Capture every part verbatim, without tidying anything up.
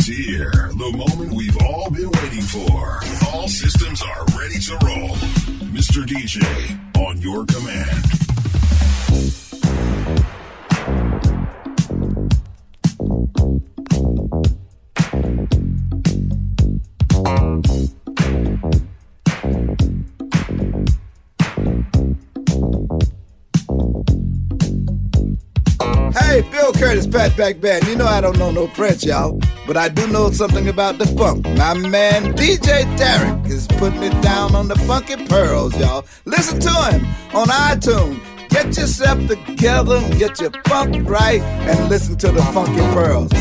It's here, the moment we've all been waiting for. All systems are ready to roll. Mister D J, on your command. Curtis Fatback Band. You know I don't know no French, y'all, but I do know something about the funk. My man D J Tarek is putting it down on the Funky Pearls, y'all. Listen to him on iTunes. Get yourself together, get your funk right, and listen to the Funky Pearls.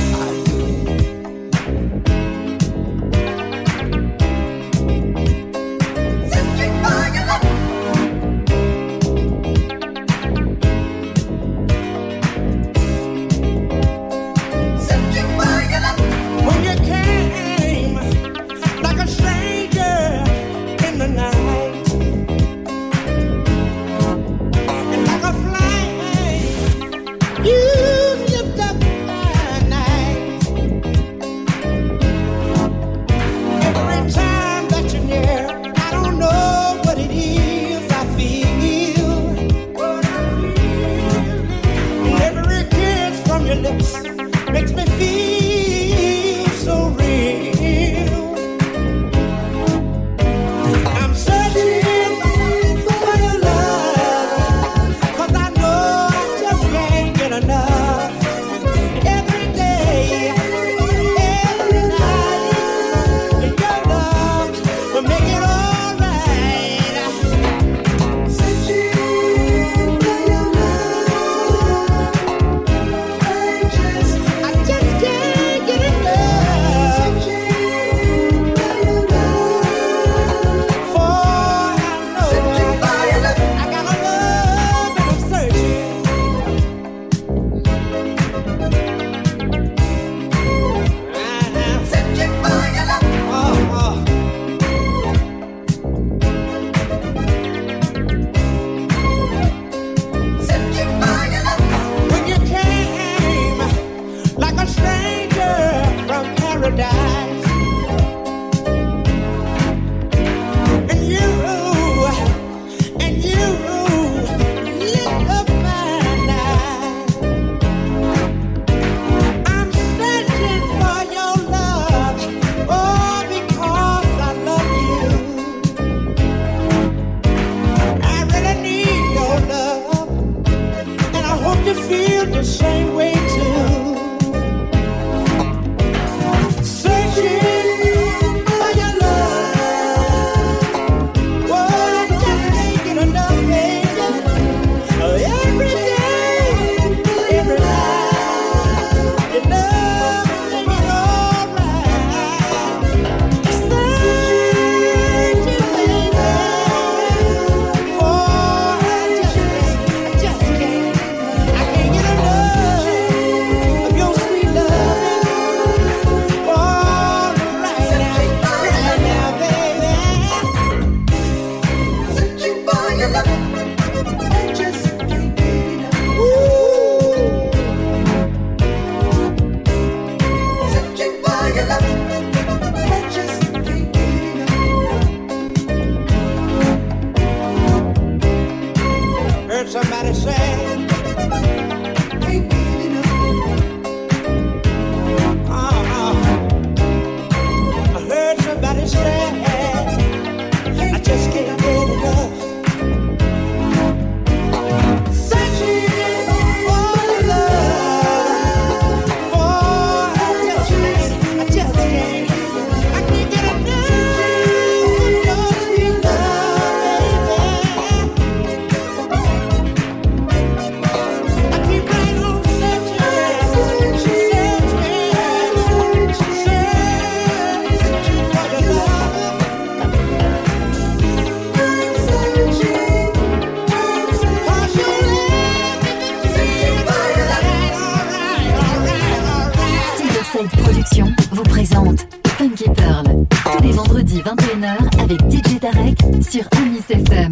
Sur Ami F M,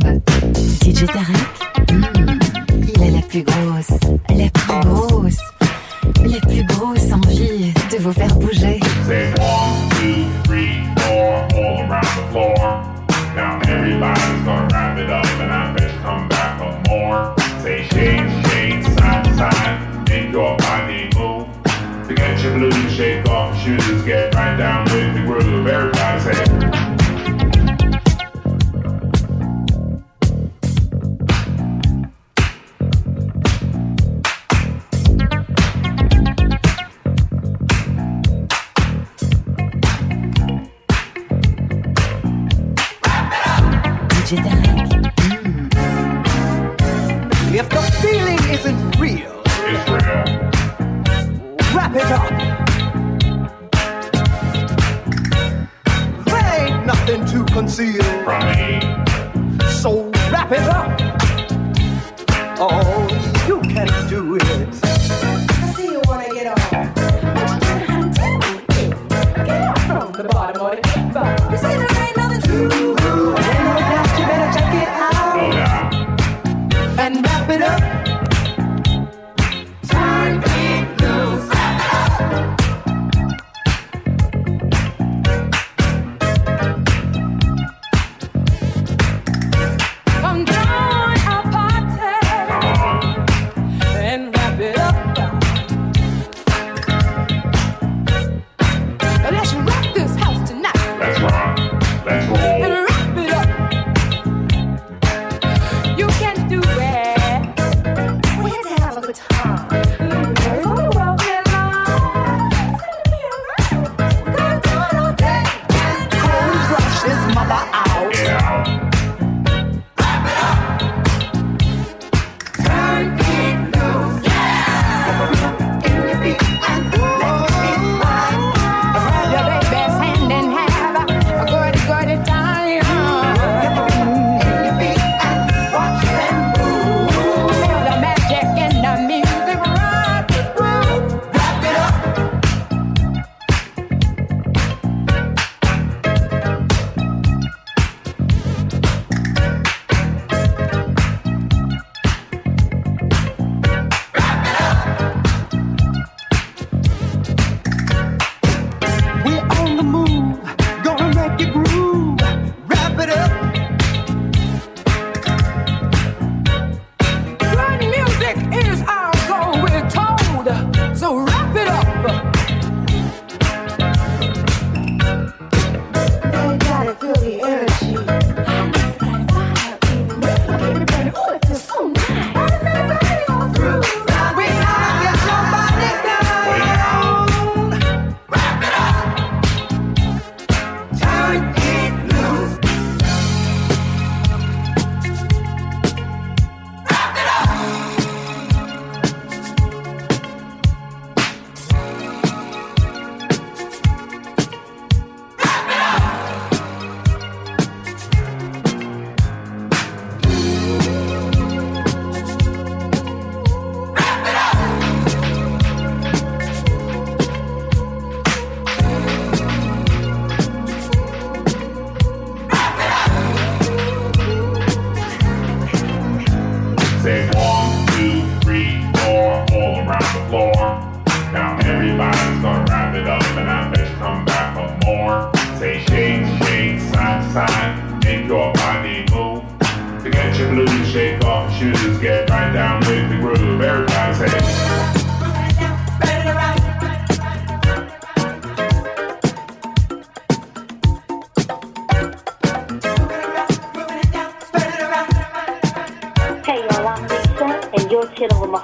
D J Tarek, mmh, il a la plus grosse, la plus grosse, la plus grosse envie de vous faire bouger. say one, two, three, four, all around the floor. Now everybody's gonna wrap it up, and I bet come back for more. Say shake, shake, side to side, make your body move. Forget your blues, shake off your shoes, get right down with the groove. Everybody say. If the feeling isn't real, it's real. Wrap it up. There ain't nothing to conceal from me. So wrap it up. Oh, you can do it. I see you wanna get off. Get up from the bottom of the cliff. You say there ain't nothing to. And wrap it up. Turn it loose. Come join our party and wrap it up. Let's rock this house tonight. Let's rock. Let's roll. And wrap it up. You can do it.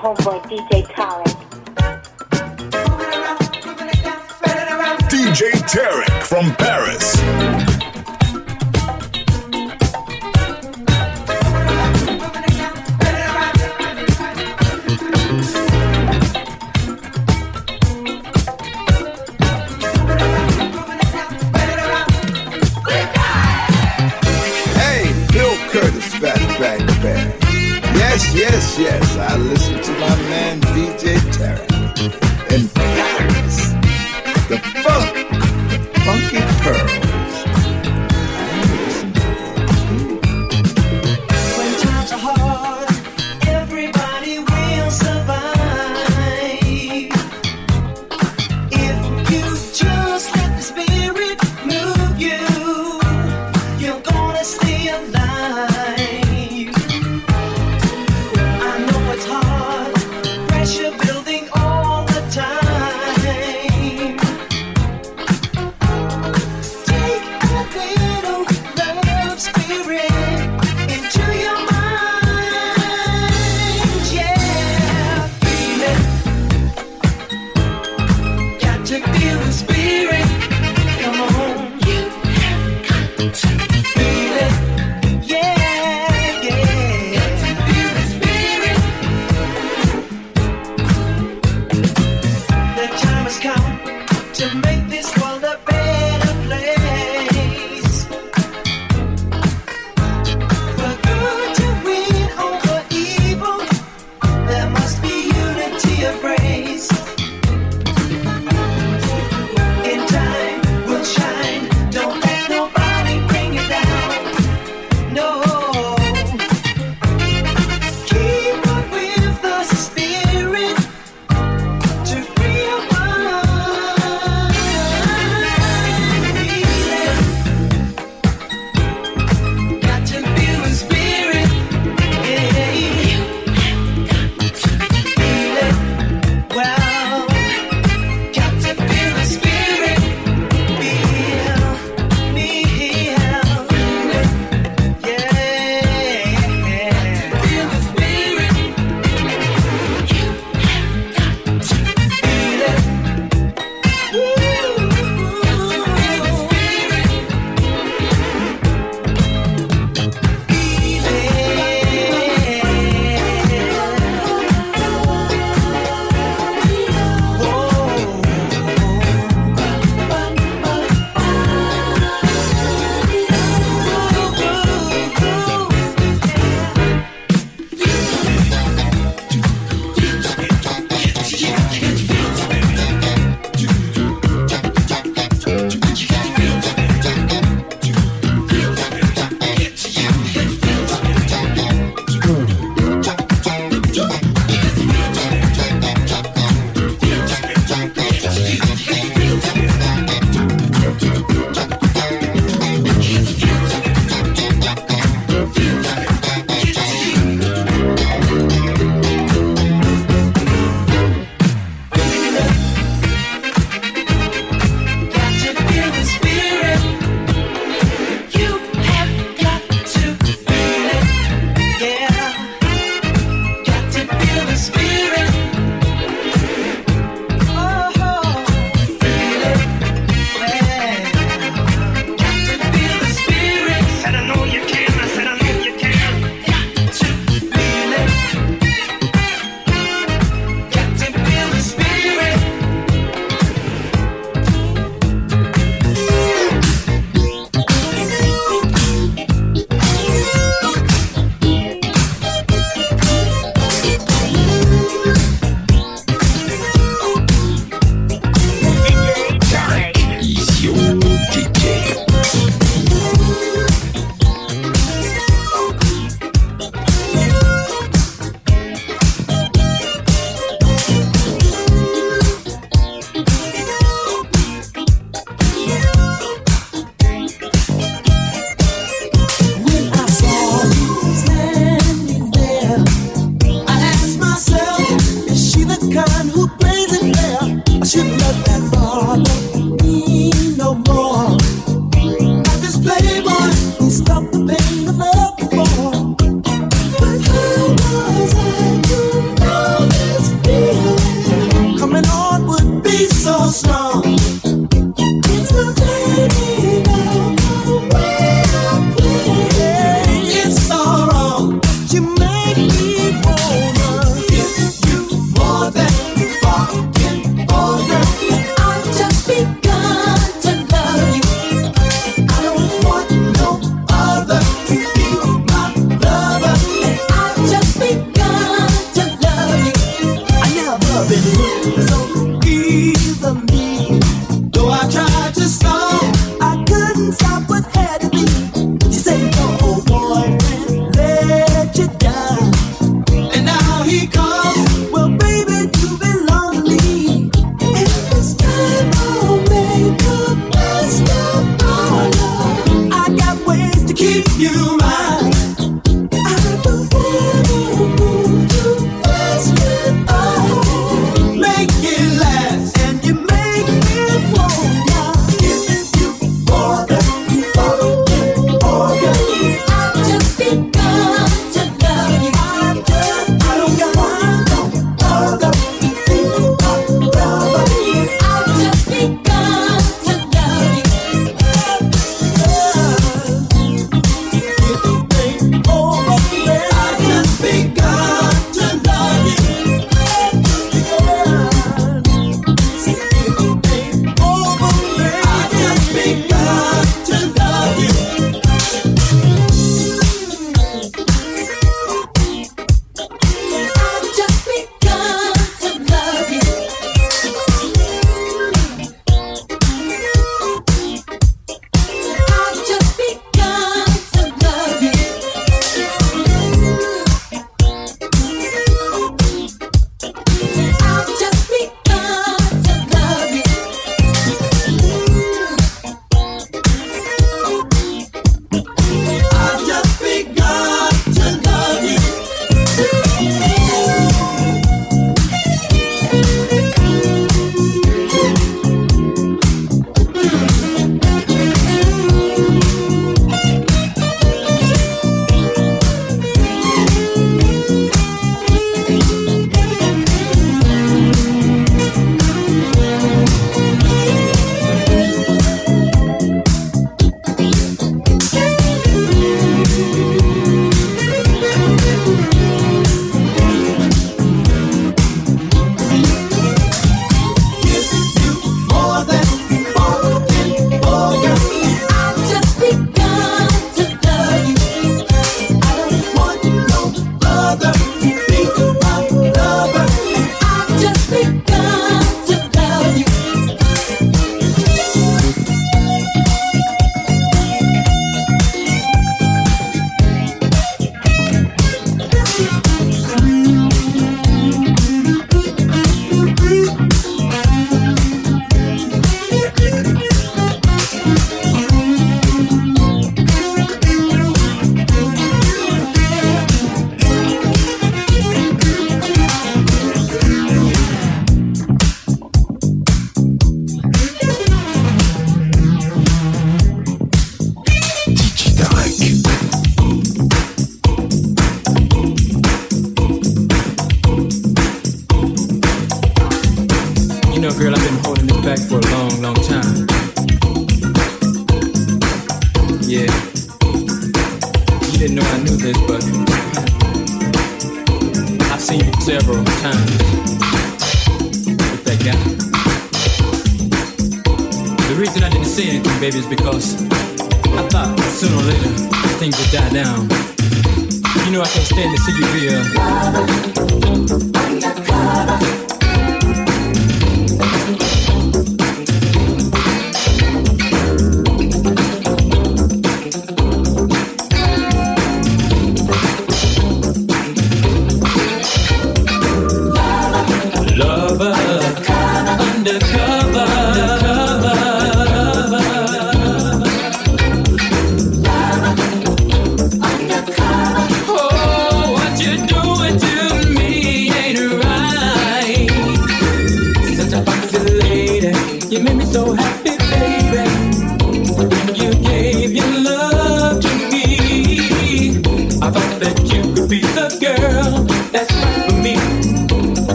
Homeboy D J Tarek. D J Tarek from Paris. Yes, yes, I listen to my man D J Tarek in Paris. The funk, the funky pearls. When times are hard, everybody will survive. If you just Yeah.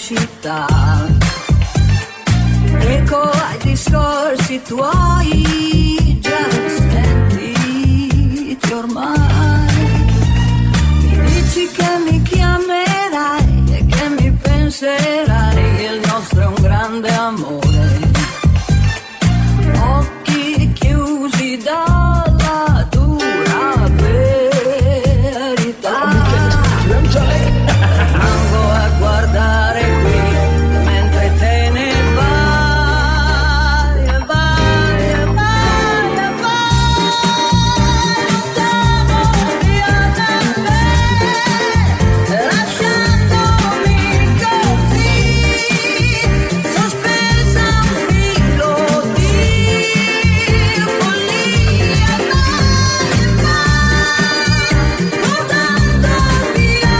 città, ecco ai discorsi tuoi già sentiti ormai, mi dici che mi chiamerai e che mi penserai, il nostro è un grande amore, occhi chiusi dalla dura verità, vengo a guardare qui mentre te ne vai e vai e vai e vai, stavo io da te lasciandomi così sospesa a un filo di follia, vai e vai portando via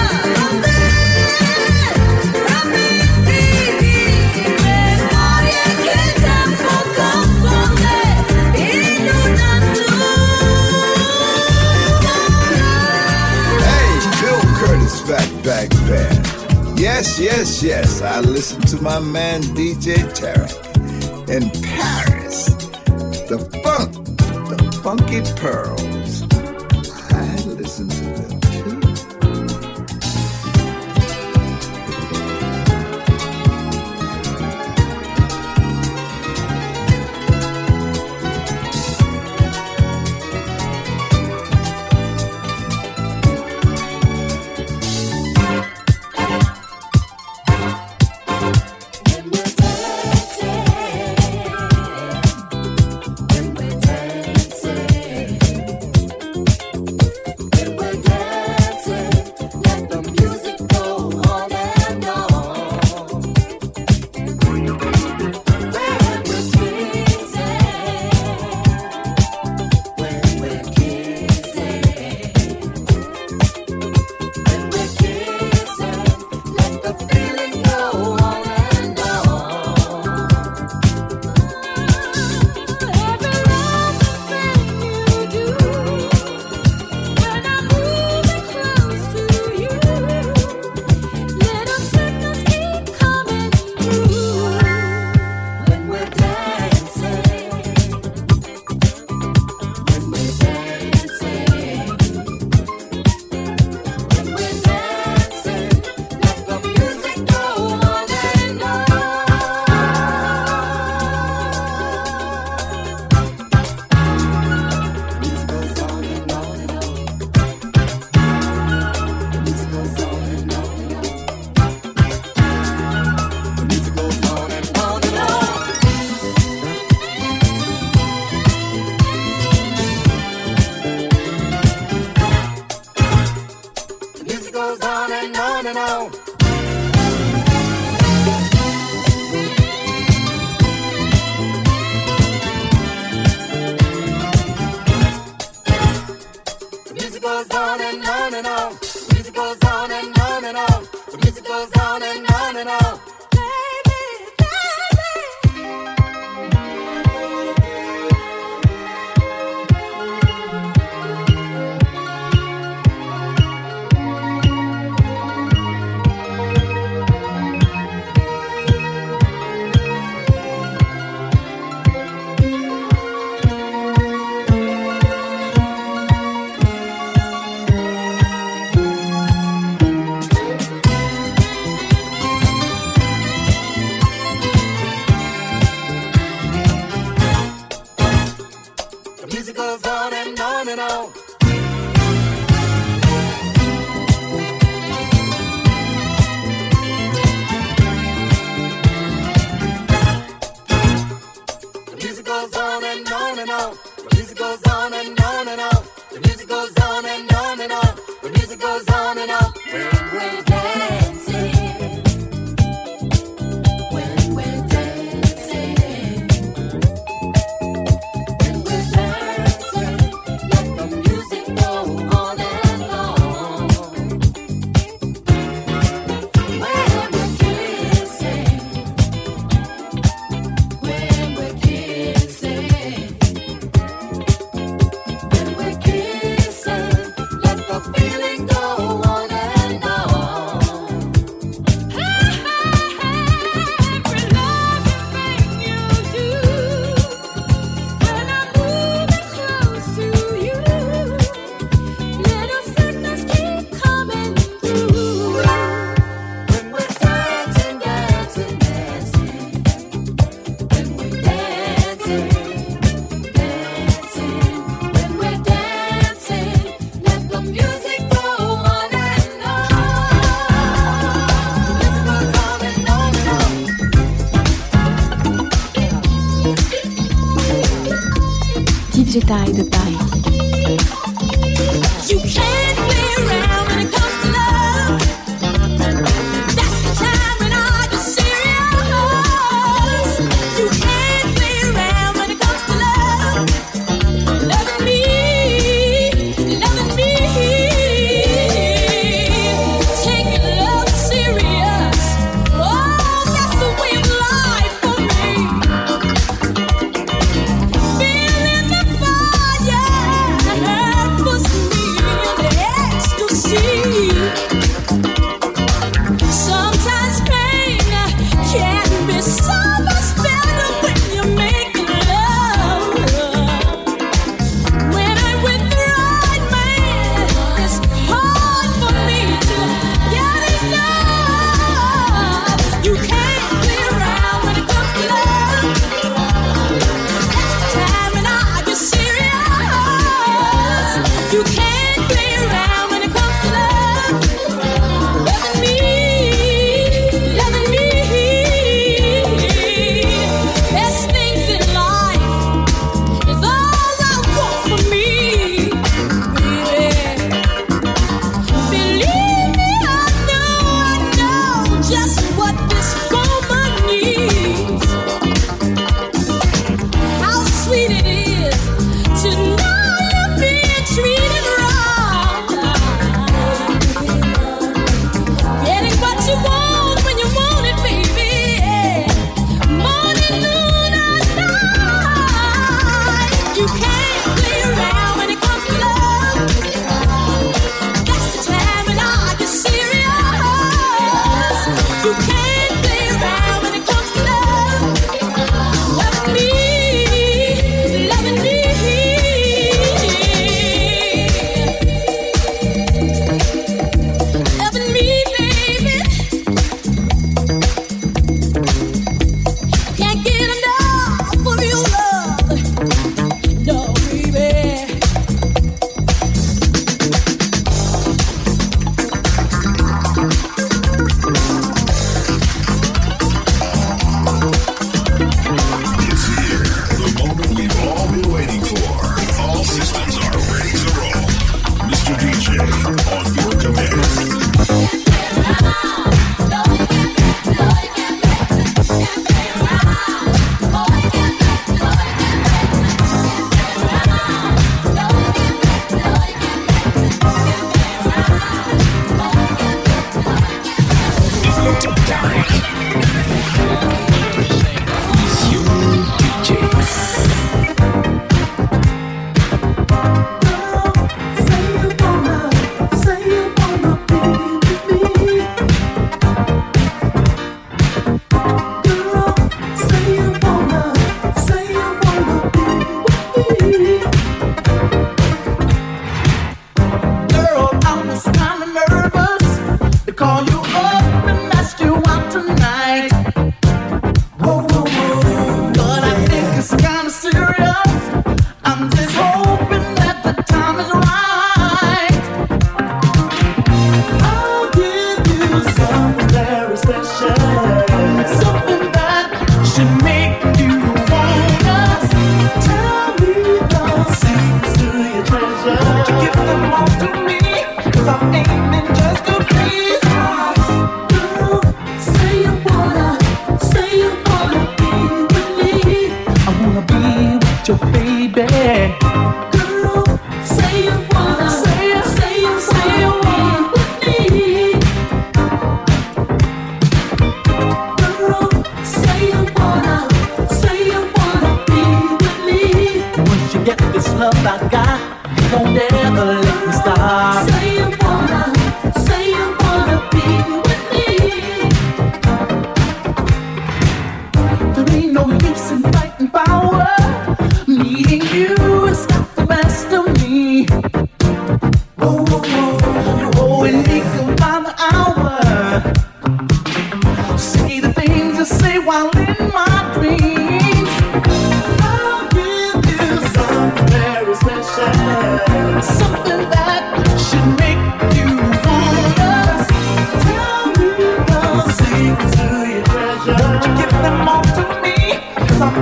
con te frammenti di memorie che il tempo confonde in una nuvola. Hey, Bill Curtis, Fatback Band. Yes, yes, yes. I listened to my man D J Tarek in Paris. The funk, the Funky Pearls. I listened to them too. When we're dancing, when we're dancing, D J Tarek de Paris. You can't be around when it comes to love.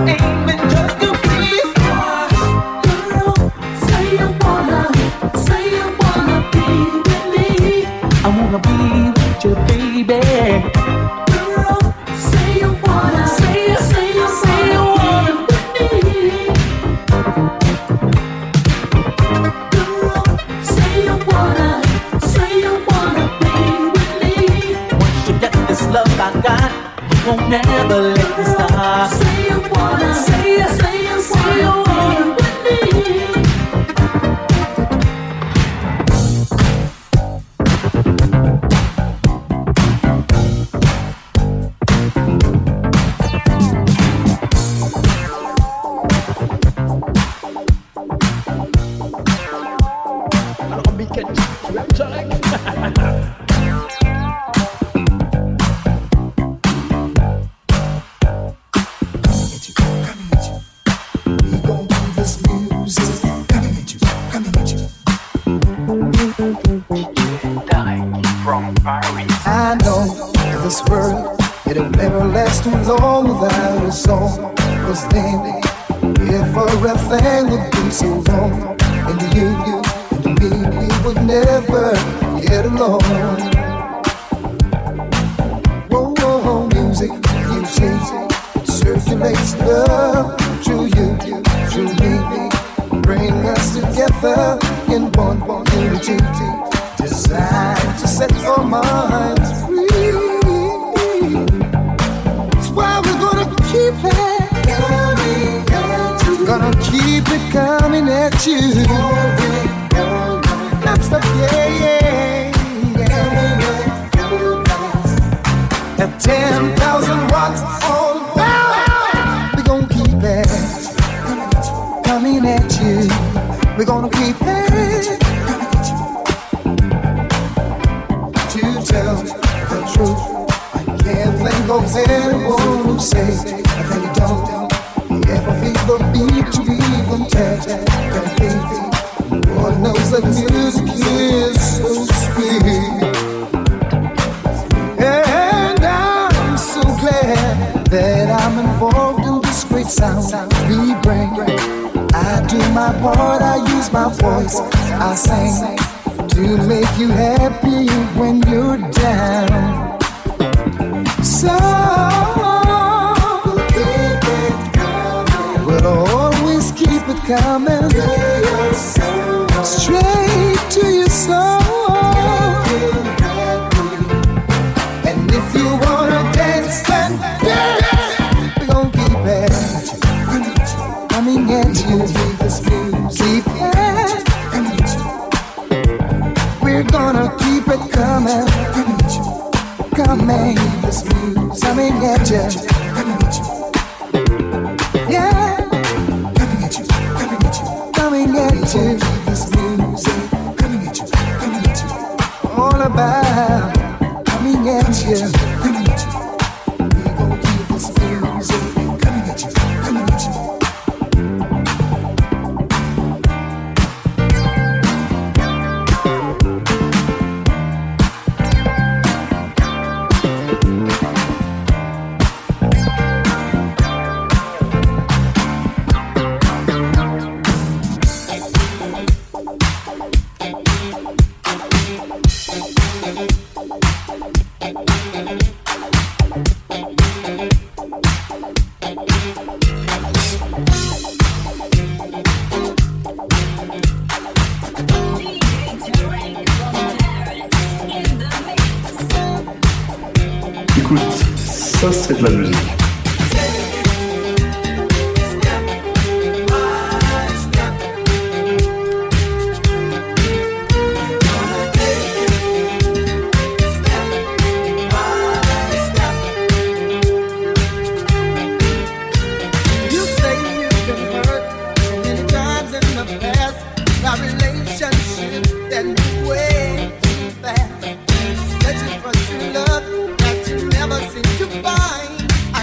Aiming just to please. Girl, won't never let this stop. Say you wanna, say you, say you, say you wanna with me. Searching for true love that you never seem to find. I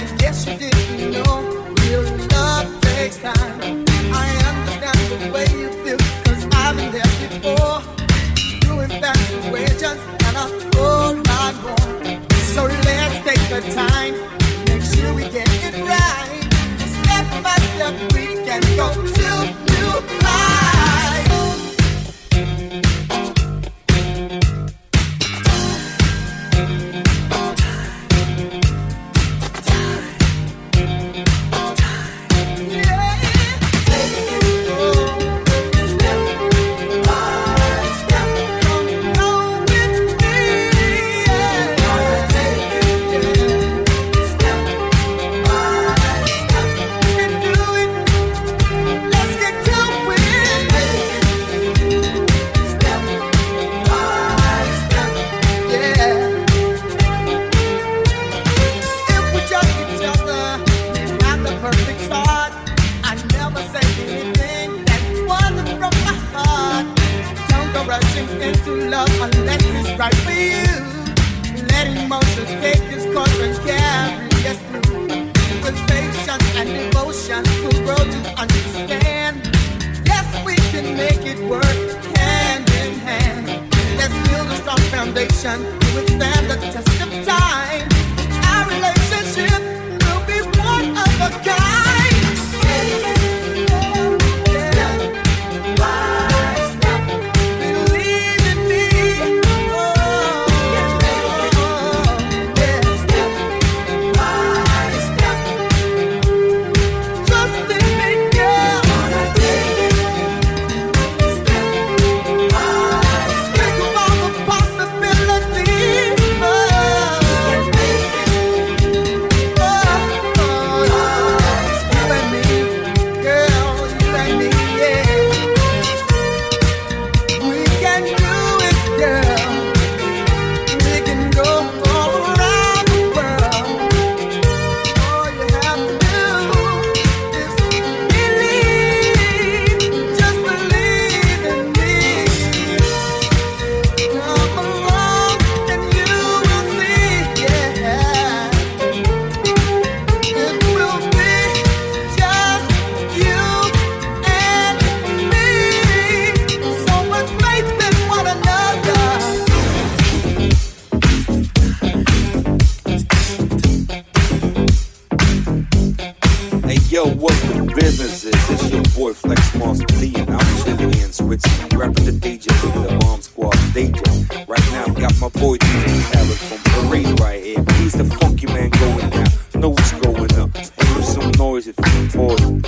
Yo, what's the business is? It's your boy Flex Mars P and I'm chilling in Switzerland, rapping the D J with the Arm Squad D J. Right now I've got my boy D J Tarek from Paris right here. He's the funky man going down, know what's going up. Do some noise if you important.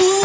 Ooh.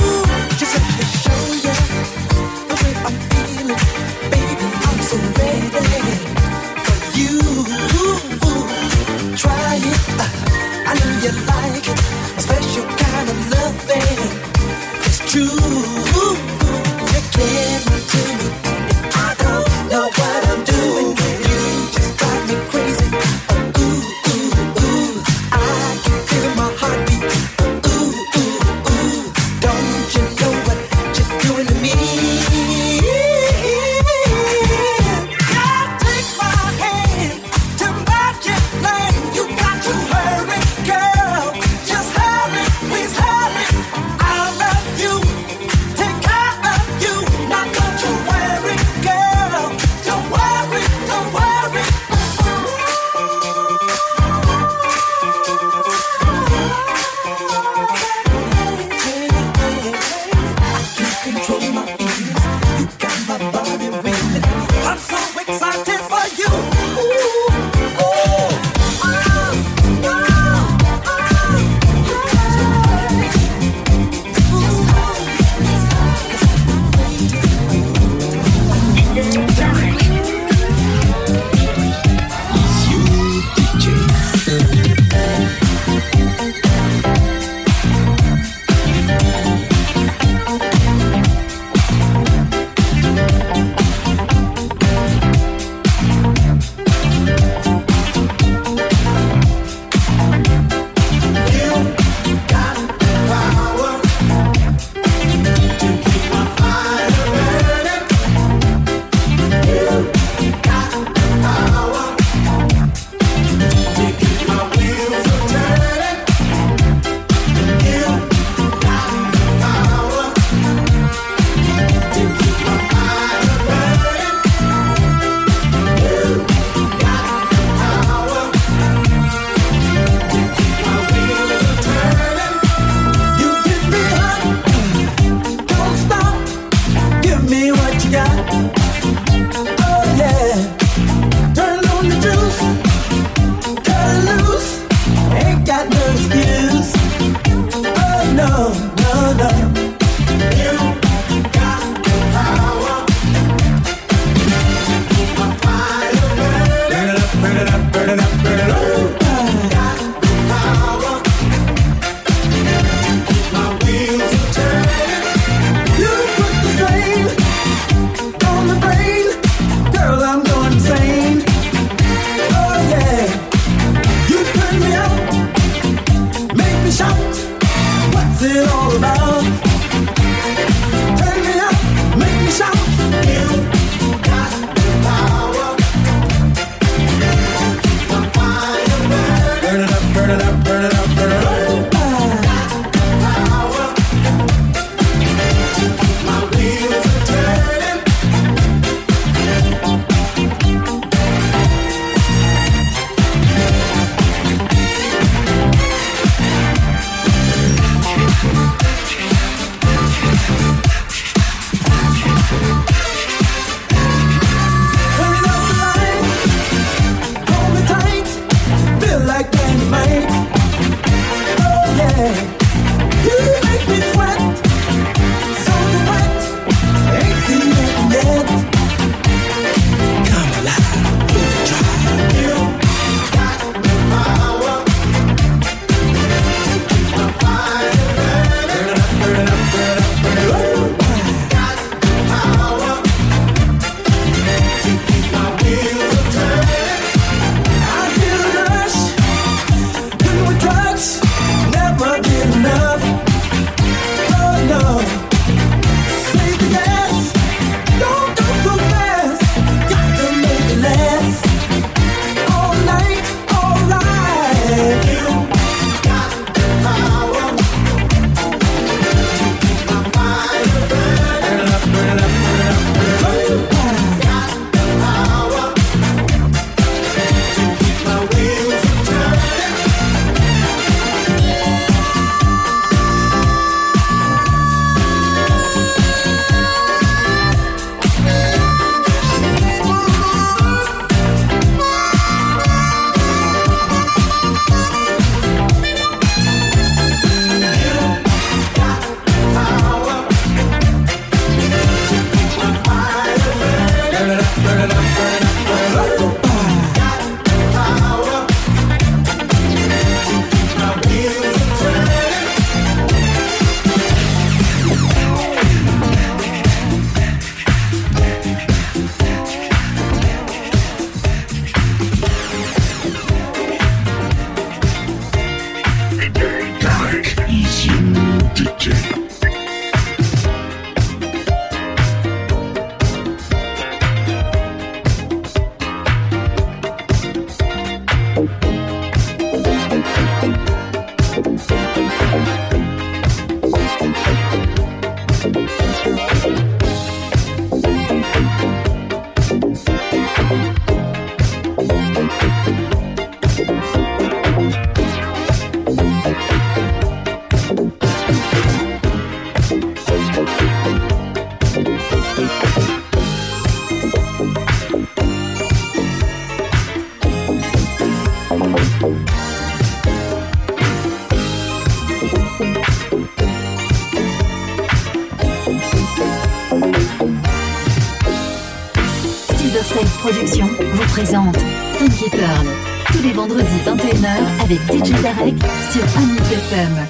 Production vous présente Funky Pearls tous les vendredis vingt et une heures avec D J Tarek sur Ami F M.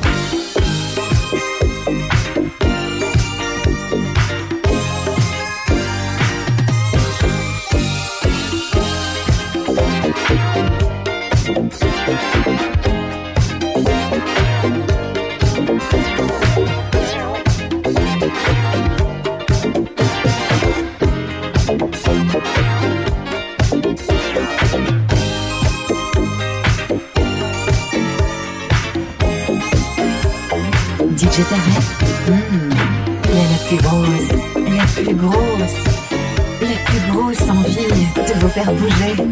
D J Tarek, mmh. la plus grosse, la plus grosse, la plus grosse envie de vous faire bouger.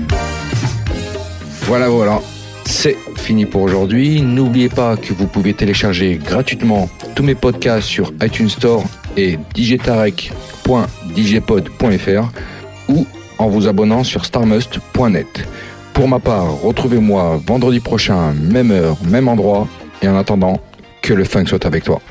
Voilà, voilà, c'est fini pour aujourd'hui. N'oubliez pas que vous pouvez télécharger gratuitement tous mes podcasts sur iTunes Store et digitarec point digipod point f r ou en vous abonnant sur starmust point net. Pour ma part, retrouvez-moi vendredi prochain, même heure, même endroit. Et en attendant, que le funk soit avec toi.